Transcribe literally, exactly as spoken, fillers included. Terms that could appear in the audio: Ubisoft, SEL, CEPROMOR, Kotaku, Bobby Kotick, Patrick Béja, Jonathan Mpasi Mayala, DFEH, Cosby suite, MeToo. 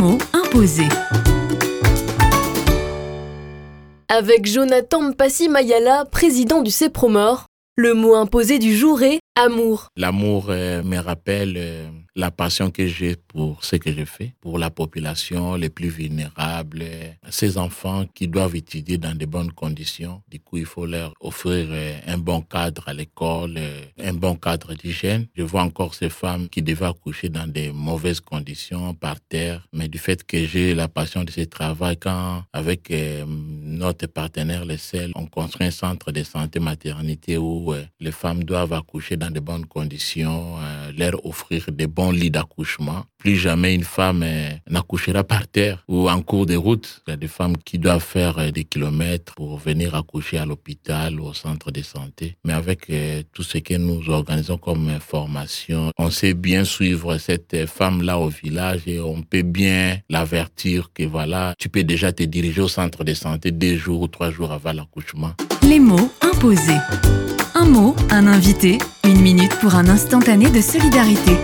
mots imposés. Avec Jonathan Mpasi Mayala, président du CEPROMOR, le mot imposé du jour est amour. L'amour euh, me rappelle euh, la passion que j'ai pour ce que je fais, pour la population, les plus vulnérables, euh, ces enfants qui doivent étudier dans de bonnes conditions. Du coup, il faut leur offrir euh, un bon cadre à l'école, euh, un bon cadre d'hygiène. Je vois encore ces femmes qui devaient accoucher dans des mauvaises conditions, par terre. Mais du fait que j'ai la passion de ce travail, quand avec euh, notre partenaire, les S E L, on construit un centre de santé maternité où euh, les femmes doivent accoucher dans de bonnes conditions, euh, leur offrir des bons lits d'accouchement. Plus jamais une femme euh, n'accouchera par terre ou en cours de route. Il y a des femmes qui doivent faire euh, des kilomètres pour venir accoucher à l'hôpital ou au centre de santé. Mais avec euh, tout ce que nous organisons comme euh, formation, on sait bien suivre cette euh, femme-là au village et on peut bien l'avertir que voilà, tu peux déjà te diriger au centre de santé deux jours ou trois jours avant l'accouchement. Les mots imposés. Un mot, un invité, une minute pour un instantané de solidarité.